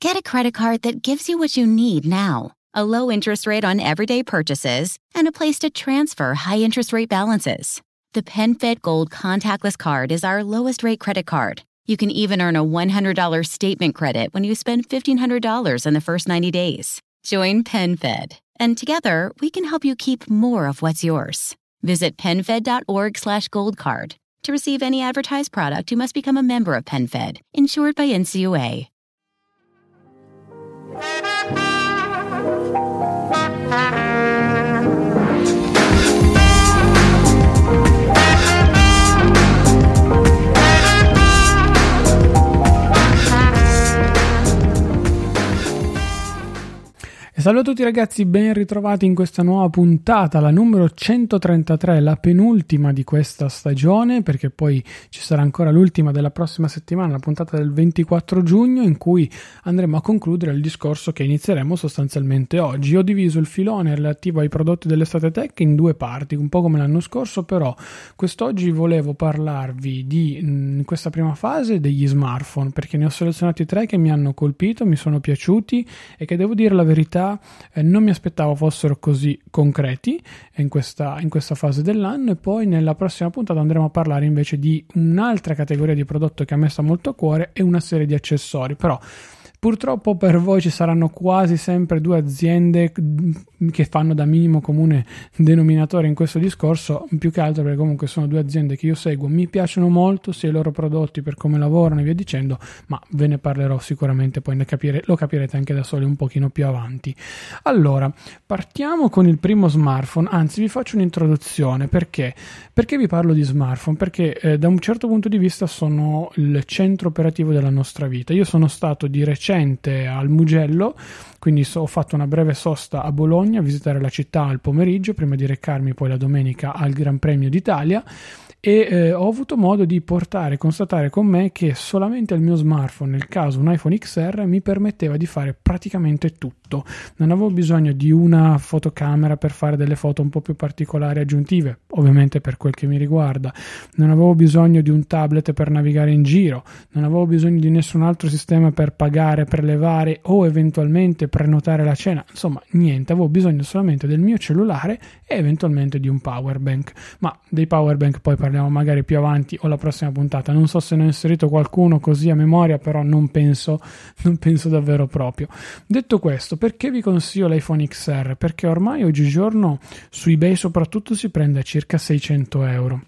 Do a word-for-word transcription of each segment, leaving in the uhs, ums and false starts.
Get a credit card that gives you what you need now. A low interest rate on everyday purchases and a place to transfer high interest rate balances. The PenFed Gold Contactless Card is our lowest rate credit card. You can even earn a one hundred dollars statement credit when you spend fifteen hundred dollars in the first ninety days. Join PenFed, and together we can help you keep more of what's yours. Visit PenFed.org slash gold card. To receive any advertised product, you must become a member of PenFed, insured by N C U A. Salve a tutti ragazzi, ben ritrovati in questa nuova puntata, la numero centotrentatré, la penultima di questa stagione, perché poi ci sarà ancora l'ultima della prossima settimana, la puntata del ventiquattro giugno, in cui andremo a concludere il discorso che inizieremo sostanzialmente oggi. Ho diviso il filone relativo ai prodotti dell'estate tech in due parti, un po' come l'anno scorso, però quest'oggi volevo parlarvi di, in questa prima fase, degli smartphone, perché ne ho selezionati tre che mi hanno colpito, mi sono piaciuti e che, devo dire la verità, Eh, non mi aspettavo fossero così concreti in questa, in questa fase dell'anno. E poi nella prossima puntata andremo a parlare invece di un'altra categoria di prodotto che a me sta molto a cuore e una serie di accessori. Però purtroppo per voi ci saranno quasi sempre due aziende che fanno da minimo comune denominatore in questo discorso, più che altro perché comunque sono due aziende che io seguo, mi piacciono molto sia i loro prodotti per come lavorano e via dicendo, ma ve ne parlerò sicuramente, poi ne capire, lo capirete anche da soli un pochino più avanti. Allora, partiamo con il primo smartphone, anzi vi faccio un'introduzione. Perché? Perché vi parlo di smartphone? Perché eh, da un certo punto di vista sono il centro operativo della nostra vita. Io sono stato di recente al Mugello, quindi ho fatto una breve sosta a Bologna a visitare la città al pomeriggio prima di recarmi poi la domenica al Gran Premio d'Italia, e eh, ho avuto modo di portare, constatare con me che solamente il mio smartphone, nel caso un iPhone X R, mi permetteva di fare praticamente tutto. Non avevo bisogno di una fotocamera per fare delle foto un po' più particolari aggiuntive, ovviamente per quel che mi riguarda, non avevo bisogno di un tablet per navigare in giro, non avevo bisogno di nessun altro sistema per pagare, prelevare o eventualmente prenotare la cena, insomma niente, avevo bisogno solamente del mio cellulare e eventualmente di un power bank, ma dei power bank poi parliamo magari più avanti o la prossima puntata. Non so se ne ho inserito qualcuno così a memoria, però non penso non penso davvero proprio. Detto questo, perché vi consiglio l'iPhone X R? Perché ormai oggigiorno su eBay soprattutto si prende a circa seicento euro,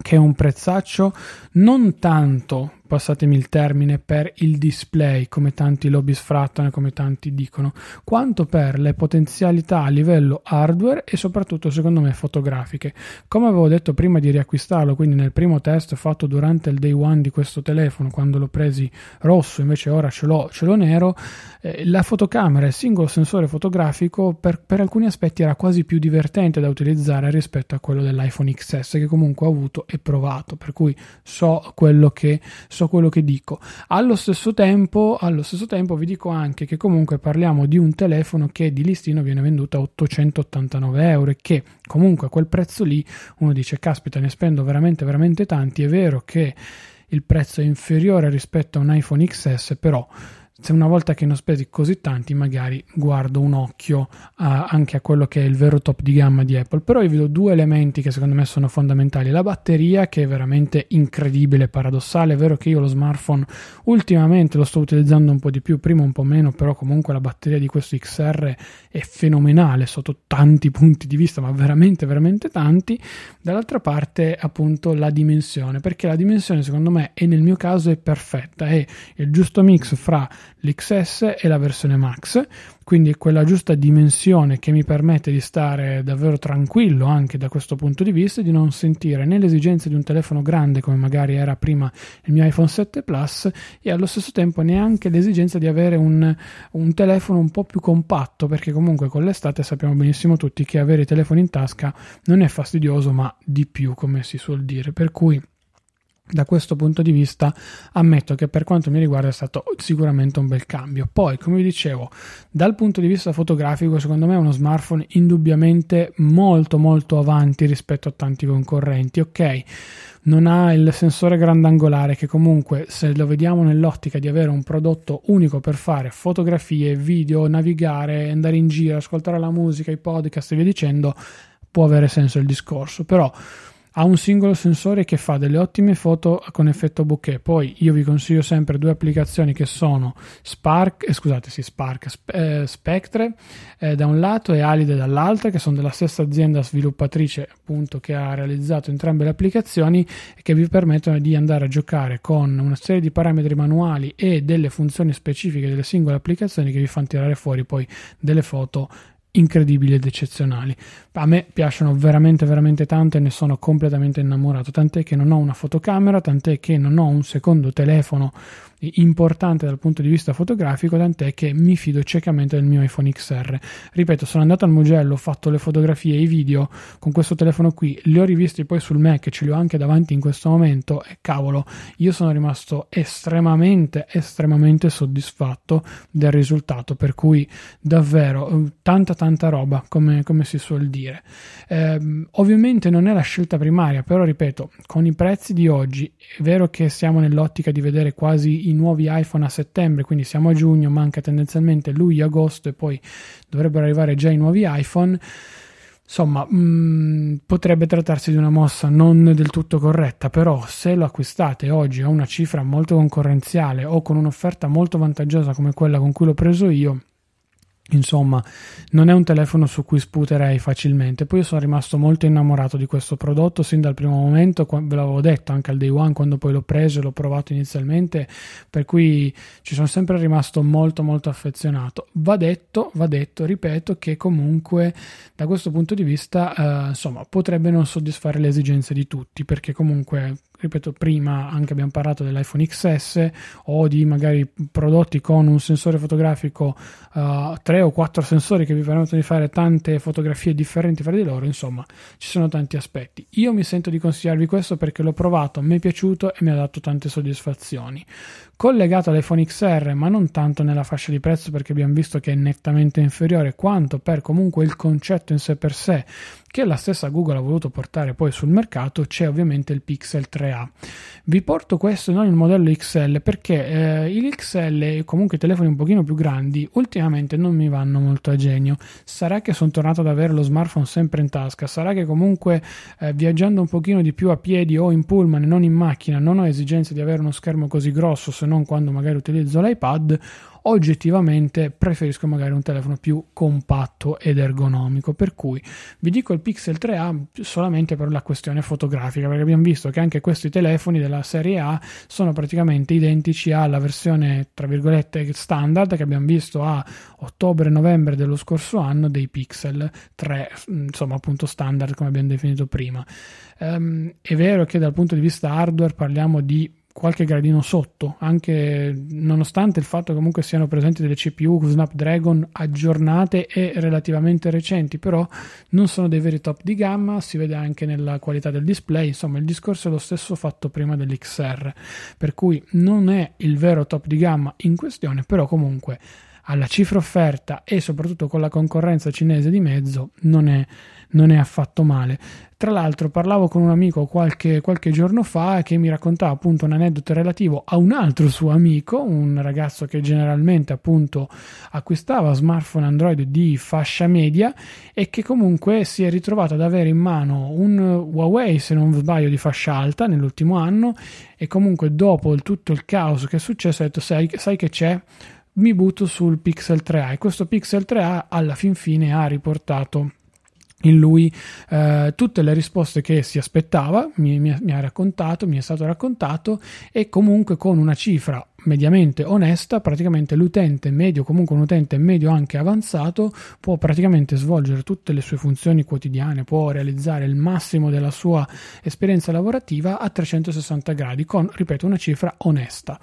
che è un prezzaccio non tanto, passatemi il termine, per il display, come tanti lo bisfrattano e come tanti dicono, quanto per le potenzialità a livello hardware e soprattutto secondo me fotografiche. Come avevo detto prima di riacquistarlo, quindi nel primo test fatto durante il day one di questo telefono, quando l'ho presi rosso, invece ora ce l'ho, ce l'ho nero, eh, la fotocamera, il singolo sensore fotografico per, per alcuni aspetti era quasi più divertente da utilizzare rispetto a quello dell'iPhone X S, che comunque ho avuto e provato, per cui so quello che So quello che dico. Allo stesso tempo, allo stesso tempo vi dico anche che comunque parliamo di un telefono che di listino viene venduto a ottocentottantanove euro, e che comunque a quel prezzo lì uno dice caspita, ne spendo veramente veramente tanti. È vero che il prezzo è inferiore rispetto a un iPhone X S, però se una volta che ne ho spesi così tanti magari guardo un occhio a, anche a quello che è il vero top di gamma di Apple. Però io vedo due elementi che secondo me sono fondamentali: la batteria, che è veramente incredibile, paradossale. È vero che io lo smartphone ultimamente lo sto utilizzando un po' di più, prima un po' meno, però comunque la batteria di questo X R è fenomenale sotto tanti punti di vista, ma veramente veramente tanti. Dall'altra parte appunto la dimensione, perché la dimensione secondo me, e nel mio caso, è perfetta, è il giusto mix fra l'X S e la versione Max, quindi quella giusta dimensione che mi permette di stare davvero tranquillo anche da questo punto di vista, di non sentire né l'esigenza di un telefono grande come magari era prima il mio iPhone sette Plus, e allo stesso tempo neanche l'esigenza di avere un, un telefono un po' più compatto, perché comunque con l'estate sappiamo benissimo tutti che avere i telefoni in tasca non è fastidioso ma di più, come si suol dire, per cui da questo punto di vista ammetto che per quanto mi riguarda è stato sicuramente un bel cambio. Poi, come vi dicevo, dal punto di vista fotografico secondo me è uno smartphone indubbiamente molto molto avanti rispetto a tanti concorrenti. Ok, non ha il sensore grandangolare che comunque, se lo vediamo nell'ottica di avere un prodotto unico per fare fotografie, video, navigare, andare in giro, ascoltare la musica, i podcast e via dicendo, può avere senso il discorso. Però ha un singolo sensore che fa delle ottime foto con effetto bokeh. Poi io vi consiglio sempre due applicazioni che sono Spark, eh, scusate, sì, Spark, sp- eh, Spectre eh, da un lato e Alide dall'altra, che sono della stessa azienda sviluppatrice appunto che ha realizzato entrambe le applicazioni, che vi permettono di andare a giocare con una serie di parametri manuali e delle funzioni specifiche delle singole applicazioni che vi fanno tirare fuori poi delle foto incredibili ed eccezionali. A me piacciono veramente veramente tante e ne sono completamente innamorato, tant'è che non ho una fotocamera, tant'è che non ho un secondo telefono importante dal punto di vista fotografico, tant'è che mi fido ciecamente del mio iPhone X R. Ripeto, sono andato al Mugello, ho fatto le fotografie e i video con questo telefono qui, li ho rivisti poi sul Mac, ce li ho anche davanti in questo momento e cavolo, io sono rimasto estremamente estremamente soddisfatto del risultato, per cui davvero tanta tanta roba, come, come si suol dire. Eh, ovviamente non è la scelta primaria, però ripeto, con i prezzi di oggi è vero che siamo nell'ottica di vedere quasi i nuovi iPhone a settembre, quindi siamo a giugno, manca tendenzialmente luglio, agosto e poi dovrebbero arrivare già i nuovi iPhone. Insomma, mh, potrebbe trattarsi di una mossa non del tutto corretta, però se lo acquistate oggi a una cifra molto concorrenziale o con un'offerta molto vantaggiosa come quella con cui l'ho preso io, insomma, non è un telefono su cui sputerei facilmente. Poi io sono rimasto molto innamorato di questo prodotto sin dal primo momento, ve l'avevo detto anche al day one quando poi l'ho preso e l'ho provato inizialmente, per cui ci sono sempre rimasto molto molto affezionato. Va detto, va detto, ripeto, che comunque da questo punto di vista eh, insomma potrebbe non soddisfare le esigenze di tutti, perché comunque, ripeto, prima anche abbiamo parlato dell'iPhone X S o di magari prodotti con un sensore fotografico, uh, tre o quattro sensori che vi permettono di fare tante fotografie differenti fra di loro. Insomma, ci sono tanti aspetti. Io mi sento di consigliarvi questo perché l'ho provato, mi è piaciuto e mi ha dato tante soddisfazioni. Collegato all'iPhone X R, ma non tanto nella fascia di prezzo, perché abbiamo visto che è nettamente inferiore, quanto per comunque il concetto in sé per sé che la stessa Google ha voluto portare poi sul mercato, c'è ovviamente il Pixel tre a. Vi porto questo e non il modello X L, perché eh, il X L e comunque i telefoni un pochino più grandi ultimamente non mi vanno molto a genio. Sarà che sono tornato ad avere lo smartphone sempre in tasca, sarà che comunque eh, viaggiando un pochino di più a piedi o in pullman e non in macchina non ho esigenza di avere uno schermo così grosso, se non quando magari utilizzo l'iPad. Oggettivamente preferisco magari un telefono più compatto ed ergonomico, per cui vi dico il Pixel tre a solamente per la questione fotografica, perché abbiamo visto che anche questi telefoni della serie A sono praticamente identici alla versione tra virgolette standard che abbiamo visto a ottobre-novembre dello scorso anno dei Pixel tre, insomma appunto standard come abbiamo definito prima. Ehm, è vero che dal punto di vista hardware parliamo di qualche gradino sotto, anche nonostante il fatto che comunque siano presenti delle C P U Snapdragon aggiornate e relativamente recenti, però non sono dei veri top di gamma, si vede anche nella qualità del display. Insomma, il discorso è lo stesso fatto prima dell'X R, per cui non è il vero top di gamma in questione, però comunque alla cifra offerta e soprattutto con la concorrenza cinese di mezzo non è, non è affatto male. Tra l'altro parlavo con un amico qualche, qualche giorno fa che mi raccontava appunto un aneddoto relativo a un altro suo amico, un ragazzo che generalmente appunto acquistava smartphone Android di fascia media e che comunque si è ritrovato ad avere in mano un Huawei, se non sbaglio, di fascia alta nell'ultimo anno, e comunque dopo il, tutto il caos che è successo ha detto sai, sai che c'è? Mi butto sul Pixel tre a, e questo Pixel tre a alla fin fine ha riportato in lui eh, tutte le risposte che si aspettava, mi, mi, mi ha raccontato, mi è stato raccontato, e comunque con una cifra mediamente onesta. Praticamente l'utente medio, comunque un utente medio anche avanzato, può praticamente svolgere tutte le sue funzioni quotidiane, può realizzare il massimo della sua esperienza lavorativa a trecentosessanta gradi con, ripeto, una cifra onesta.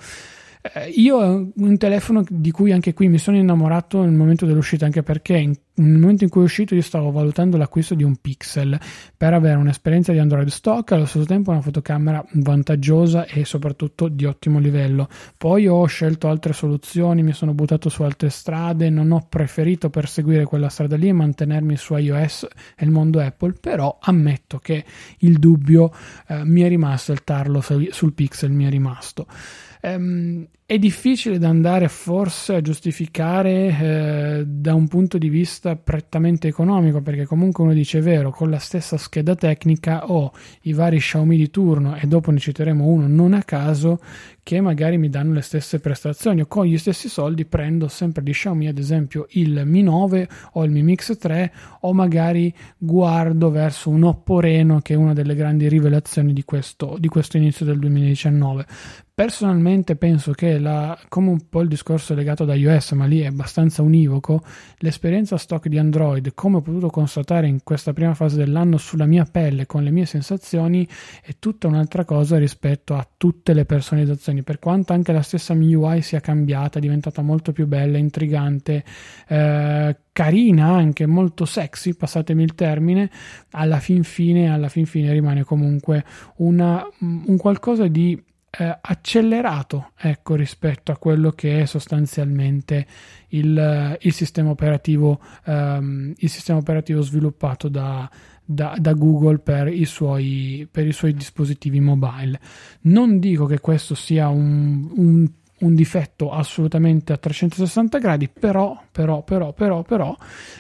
Io ho un telefono di cui anche qui mi sono innamorato nel momento dell'uscita, anche perché in, nel momento in cui è uscito io stavo valutando l'acquisto di un Pixel per avere un'esperienza di Android stock, allo stesso tempo una fotocamera vantaggiosa e soprattutto di ottimo livello. Poi ho scelto altre soluzioni, mi sono buttato su altre strade, non ho preferito perseguire quella strada lì e mantenermi su iOS e il mondo Apple, però ammetto che il dubbio eh, mi è rimasto, il tarlo sul Pixel mi è rimasto. Um, è difficile da andare forse a giustificare eh, da un punto di vista prettamente economico, perché comunque uno dice, vero, con la stessa scheda tecnica ho i vari Xiaomi di turno, e dopo ne citeremo uno non a caso, che magari mi danno le stesse prestazioni, o con gli stessi soldi prendo sempre di Xiaomi ad esempio il Mi nove o il Mi Mix tre, o magari guardo verso un Oppo Reno, che è una delle grandi rivelazioni di questo, di questo inizio del duemiladiciannove. Personalmente penso che la, come un po' il discorso legato ad iOS, ma lì è abbastanza univoco, l'esperienza stock di Android, come ho potuto constatare in questa prima fase dell'anno sulla mia pelle con le mie sensazioni, è tutta un'altra cosa rispetto a tutte le personalizzazioni, per quanto anche la stessa M I U I sia cambiata, è diventata molto più bella, intrigante, eh, carina anche, molto sexy, passatemi il termine. Alla fin fine, alla fin fine rimane comunque una, un qualcosa di eh, accelerato, ecco, rispetto a quello che è sostanzialmente il, il sistema operativo ehm, il sistema operativo sviluppato da Da, da Google per i suoi per i suoi dispositivi mobile. Non dico che questo sia un, un, un difetto assolutamente a trecentosessanta gradi, però però però però però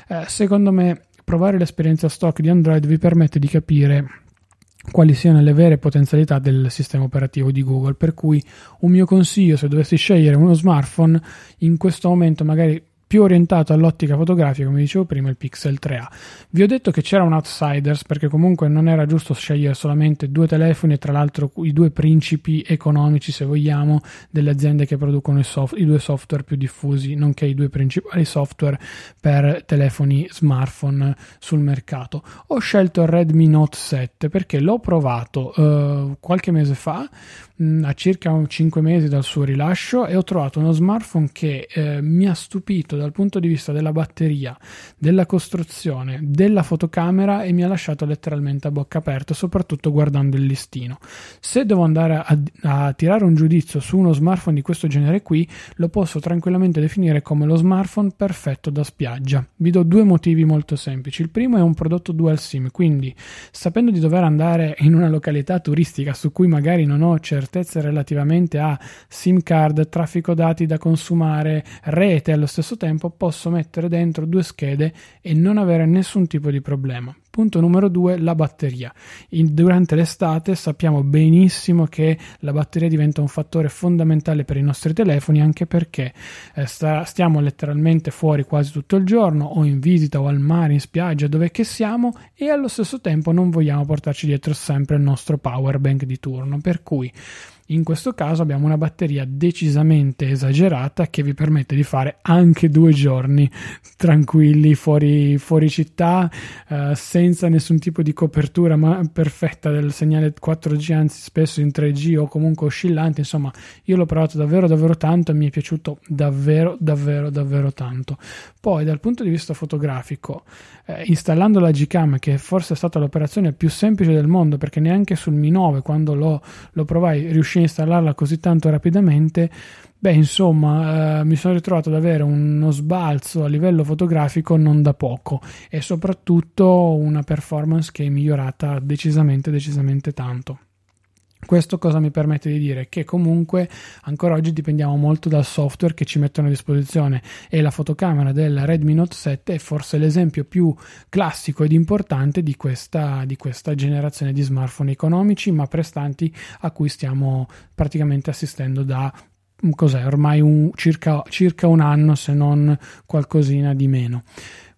eh, secondo me provare l'esperienza stock di Android vi permette di capire quali siano le vere potenzialità del sistema operativo di Google, per cui un mio consiglio, se dovessi scegliere uno smartphone in questo momento magari più orientato all'ottica fotografica, come dicevo prima, il Pixel tre a. Vi ho detto che c'era un outsiders, perché comunque non era giusto scegliere solamente due telefoni, e tra l'altro i due principi economici, se vogliamo, delle aziende che producono i, soft, i due software più diffusi, nonché i due principali software per telefoni smartphone sul mercato. Ho scelto il Redmi Note sette perché l'ho provato eh, qualche mese fa, mh, a circa cinque mesi dal suo rilascio, e ho trovato uno smartphone che eh, mi ha stupito dal punto di vista della batteria, della costruzione, della fotocamera, e mi ha lasciato letteralmente a bocca aperta, soprattutto guardando il listino. Se devo andare a, a tirare un giudizio su uno smartphone di questo genere qui, lo posso tranquillamente definire come lo smartphone perfetto da spiaggia. Vi do due motivi molto semplici. Il primo è un prodotto dual SIM, quindi sapendo di dover andare in una località turistica su cui magari non ho certezze relativamente a SIM card, traffico dati da consumare, rete allo stesso tempo, tempo posso mettere dentro due schede e non avere nessun tipo di problema. Punto numero due, la batteria. In, durante l'estate sappiamo benissimo che la batteria diventa un fattore fondamentale per i nostri telefoni, anche perché eh, sta, stiamo letteralmente fuori quasi tutto il giorno, o in visita o al mare, in spiaggia, dove che siamo, e allo stesso tempo non vogliamo portarci dietro sempre il nostro power bank di turno, per cui in questo caso abbiamo una batteria decisamente esagerata che vi permette di fare anche due giorni tranquilli fuori, fuori città, eh, senza nessun tipo di copertura ma perfetta del segnale quattro G, anzi spesso in tre G o comunque oscillante. Insomma, io l'ho provato davvero davvero tanto e mi è piaciuto davvero davvero davvero tanto. Poi dal punto di vista fotografico, eh, installando la Gcam, che forse è stata l'operazione più semplice del mondo, perché neanche sul Mi nove, quando lo, lo provai, riuscì a installarla così tanto rapidamente. Beh, insomma, eh, mi sono ritrovato ad avere uno sbalzo a livello fotografico non da poco, e soprattutto una performance che è migliorata decisamente decisamente tanto. Questo cosa mi permette di dire? Che comunque ancora oggi dipendiamo molto dal software che ci mettono a disposizione, e la fotocamera del Redmi Note sette è forse l'esempio più classico ed importante di questa, di questa generazione di smartphone economici ma prestanti, a cui stiamo praticamente assistendo da cos'è, ormai un, circa, circa un anno, se non qualcosina di meno.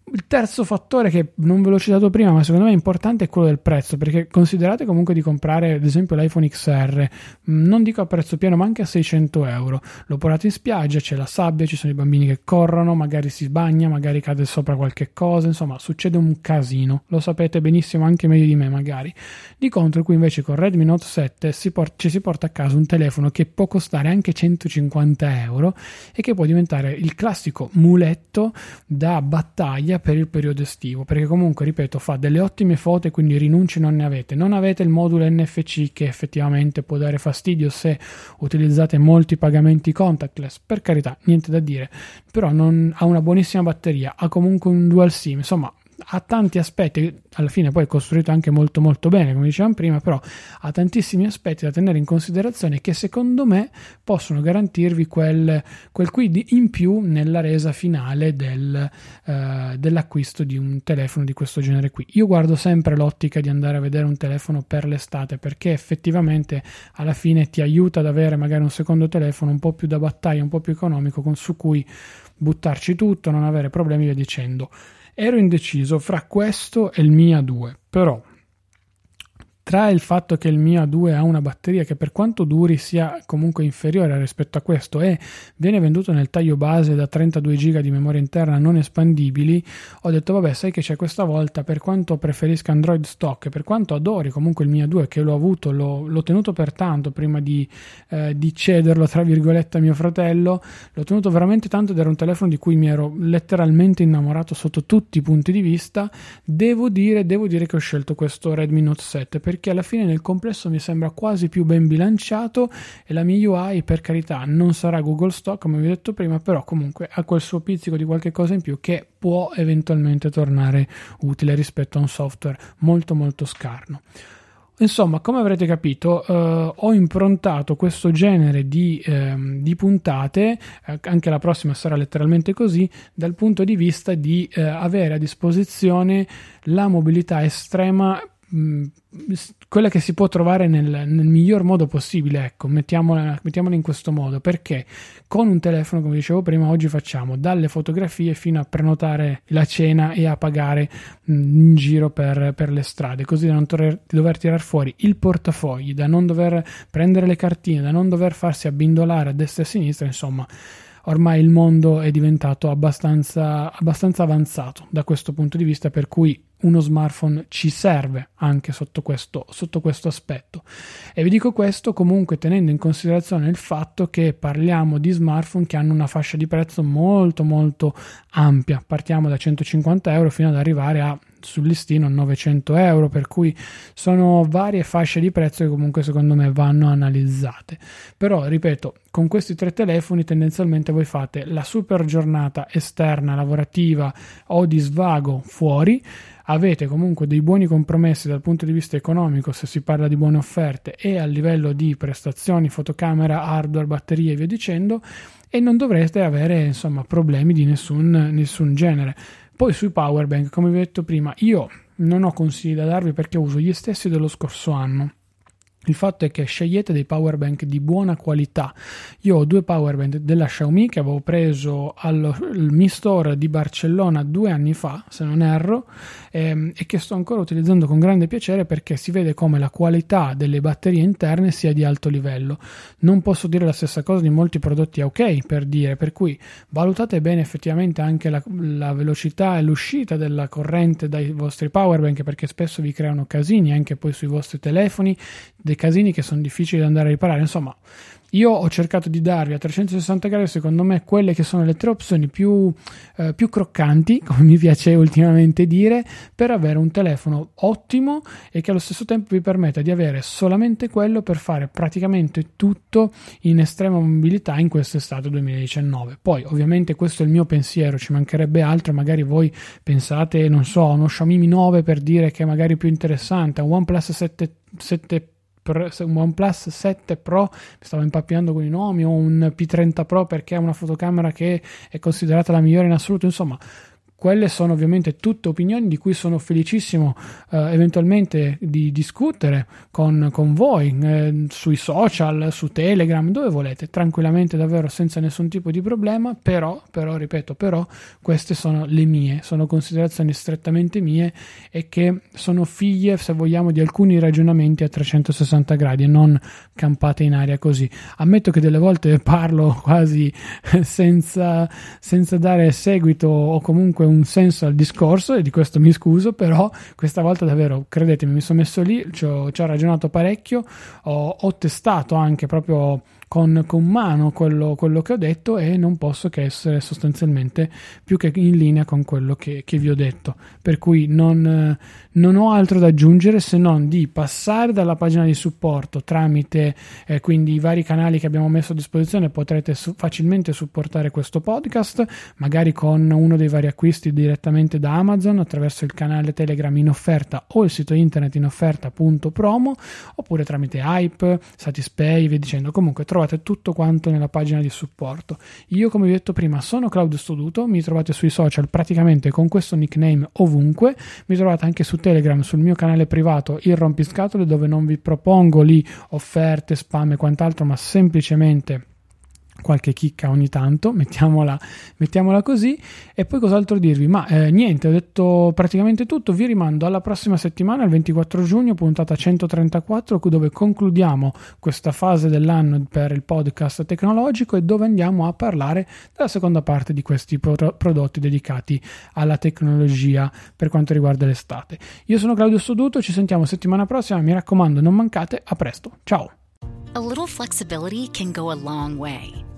Il terzo fattore, che non ve l'ho citato prima, ma secondo me è importante, è quello del prezzo, perché considerate comunque di comprare ad esempio l'iPhone X R, non dico a prezzo pieno ma anche a seicento euro, lo portate in spiaggia, c'è la sabbia, ci sono i bambini che corrono, magari si sbagna, magari cade sopra qualche cosa, insomma succede un casino, lo sapete benissimo anche meglio di me magari. Di contro qui invece con Redmi Note sette si por- ci si porta a casa un telefono che può costare anche centocinquanta euro e che può diventare il classico muletto da battaglia per il periodo estivo, perché comunque ripeto fa delle ottime foto e quindi rinunci non ne avete, non avete il modulo N F C che effettivamente può dare fastidio se utilizzate molti pagamenti contactless, per carità, niente da dire, però non, ha una buonissima batteria, ha comunque un dual SIM, insomma ha tanti aspetti, alla fine poi è costruito anche molto molto bene come dicevamo prima, però ha tantissimi aspetti da tenere in considerazione che secondo me possono garantirvi quel, quel quid in più nella resa finale del, eh, dell'acquisto di un telefono di questo genere qui. Io guardo sempre l'ottica di andare a vedere un telefono per l'estate, perché effettivamente alla fine ti aiuta ad avere magari un secondo telefono un po' più da battaglia, un po' più economico, con, su cui buttarci tutto, non avere problemi via dicendo. Ero indeciso fra questo e il Mi A due, però tra il fatto che il Mi A due ha una batteria che per quanto duri sia comunque inferiore rispetto a questo e viene venduto nel taglio base da trentadue giga di memoria interna non espandibili, ho detto vabbè, sai che c'è, questa volta, per quanto preferisca Android stock, per quanto adori comunque il Mi A due che l'ho avuto, l'ho, l'ho tenuto per tanto prima di, eh, di cederlo tra virgolette a mio fratello, l'ho tenuto veramente tanto ed era un telefono di cui mi ero letteralmente innamorato sotto tutti i punti di vista, devo dire, devo dire che ho scelto questo Redmi Note sette perché perché alla fine nel complesso mi sembra quasi più ben bilanciato e la M I U I, per carità, non sarà Google stock come vi ho detto prima, però comunque ha quel suo pizzico di qualche cosa in più che può eventualmente tornare utile rispetto a un software molto molto scarno. Insomma, come avrete capito, eh, ho improntato questo genere di, eh, di puntate, eh, anche la prossima sarà letteralmente così, dal punto di vista di eh, avere a disposizione la mobilità estrema, quella che si può trovare nel, nel miglior modo possibile, ecco, mettiamola, mettiamola in questo modo, perché con un telefono, come dicevo prima, oggi facciamo dalle fotografie fino a prenotare la cena e a pagare in giro per, per le strade, così da non dover, dover tirar fuori il portafogli, da non dover prendere le cartine, da non dover farsi abbindolare a destra e a sinistra, insomma ormai il mondo è diventato abbastanza, abbastanza avanzato da questo punto di vista, per cui uno smartphone ci serve anche sotto questo, sotto questo aspetto. E vi dico questo comunque tenendo in considerazione il fatto che parliamo di smartphone che hanno una fascia di prezzo molto molto ampia, partiamo da centocinquanta euro fino ad arrivare a, sul listino, novecento euro, per cui sono varie fasce di prezzo che comunque secondo me vanno analizzate. Però ripeto, con questi tre telefoni tendenzialmente voi fate la super giornata esterna, lavorativa o di svago fuori, avete comunque dei buoni compromessi dal punto di vista economico se si parla di buone offerte e a livello di prestazioni, fotocamera, hardware, batterie e via dicendo, e non dovrete avere insomma problemi di nessun, nessun genere. Poi sui power bank, come vi ho detto prima, io non ho consigli da darvi perché uso gli stessi dello scorso anno. Il fatto è che scegliete dei power bank di buona qualità. Io ho due power bank della Xiaomi che avevo preso al Mi Store di Barcellona due anni fa, se non erro, ehm, e che sto ancora utilizzando con grande piacere, perché si vede come la qualità delle batterie interne sia di alto livello. Non posso dire la stessa cosa di molti prodotti, ok, per dire, per cui valutate bene effettivamente anche la, la velocità e l'uscita della corrente dai vostri power bank, perché spesso vi creano casini anche poi sui vostri telefoni, dei casini che sono difficili da andare a riparare. Insomma, io ho cercato di darvi a trecentosessanta gradi secondo me quelle che sono le tre opzioni più, eh, più croccanti, come mi piace ultimamente dire, per avere un telefono ottimo e che allo stesso tempo vi permetta di avere solamente quello per fare praticamente tutto in estrema mobilità in quest'estate duemiladiciannove. Poi ovviamente questo è il mio pensiero, ci mancherebbe altro, magari voi pensate, non so, uno Xiaomi Mi nove per dire, che è magari più interessante, un OnePlus sette, sette un OnePlus sette Pro, mi stavo impappinando con i nomi, o un P trenta Pro perché ha una fotocamera che è considerata la migliore in assoluto. Insomma, Quelle sono ovviamente tutte opinioni di cui sono felicissimo eh, eventualmente di discutere con, con voi eh, sui social, su Telegram, dove volete, tranquillamente, davvero senza nessun tipo di problema, però, però ripeto, però queste sono le mie, sono considerazioni strettamente mie e che sono figlie, se vogliamo, di alcuni ragionamenti a trecentosessanta gradi e non campate in aria così. Ammetto che delle volte parlo quasi senza, senza dare seguito o comunque un senso al discorso, e di questo mi scuso, però questa volta davvero, credetemi, mi sono messo lì, ci ho, ci ho ragionato parecchio, ho, ho testato anche proprio con, con mano quello, quello che ho detto, e non posso che essere sostanzialmente più che in linea con quello che, che vi ho detto, per cui non, non ho altro da aggiungere se non di passare dalla pagina di supporto tramite eh, quindi i vari canali che abbiamo messo a disposizione. Potrete su- facilmente supportare questo podcast, magari con uno dei vari acquisti direttamente da Amazon attraverso il canale Telegram in offerta o il sito internet in offerta punto promo, oppure tramite Hype, Satispay, via dicendo. Comunque trovate tutto quanto nella pagina di supporto. Io, come vi ho detto prima, sono Claudio Stoduto, mi trovate sui social praticamente con questo nickname ovunque, mi trovate anche su Telegram sul mio canale privato Il Rompiscatole, dove non vi propongo lì offerte, spam e quant'altro, ma semplicemente qualche chicca ogni tanto, mettiamola, mettiamola così. E poi cos'altro dirvi? Ma eh, niente, ho detto praticamente tutto. Vi rimando alla prossima settimana, il ventiquattro giugno, puntata centotrentaquattro, dove concludiamo questa fase dell'anno per il podcast tecnologico e dove andiamo a parlare della seconda parte di questi pro- prodotti dedicati alla tecnologia per quanto riguarda l'estate. Io sono Claudio Stoduto, ci sentiamo settimana prossima, mi raccomando, non mancate, a presto, ciao! A little flexibility can go a long way.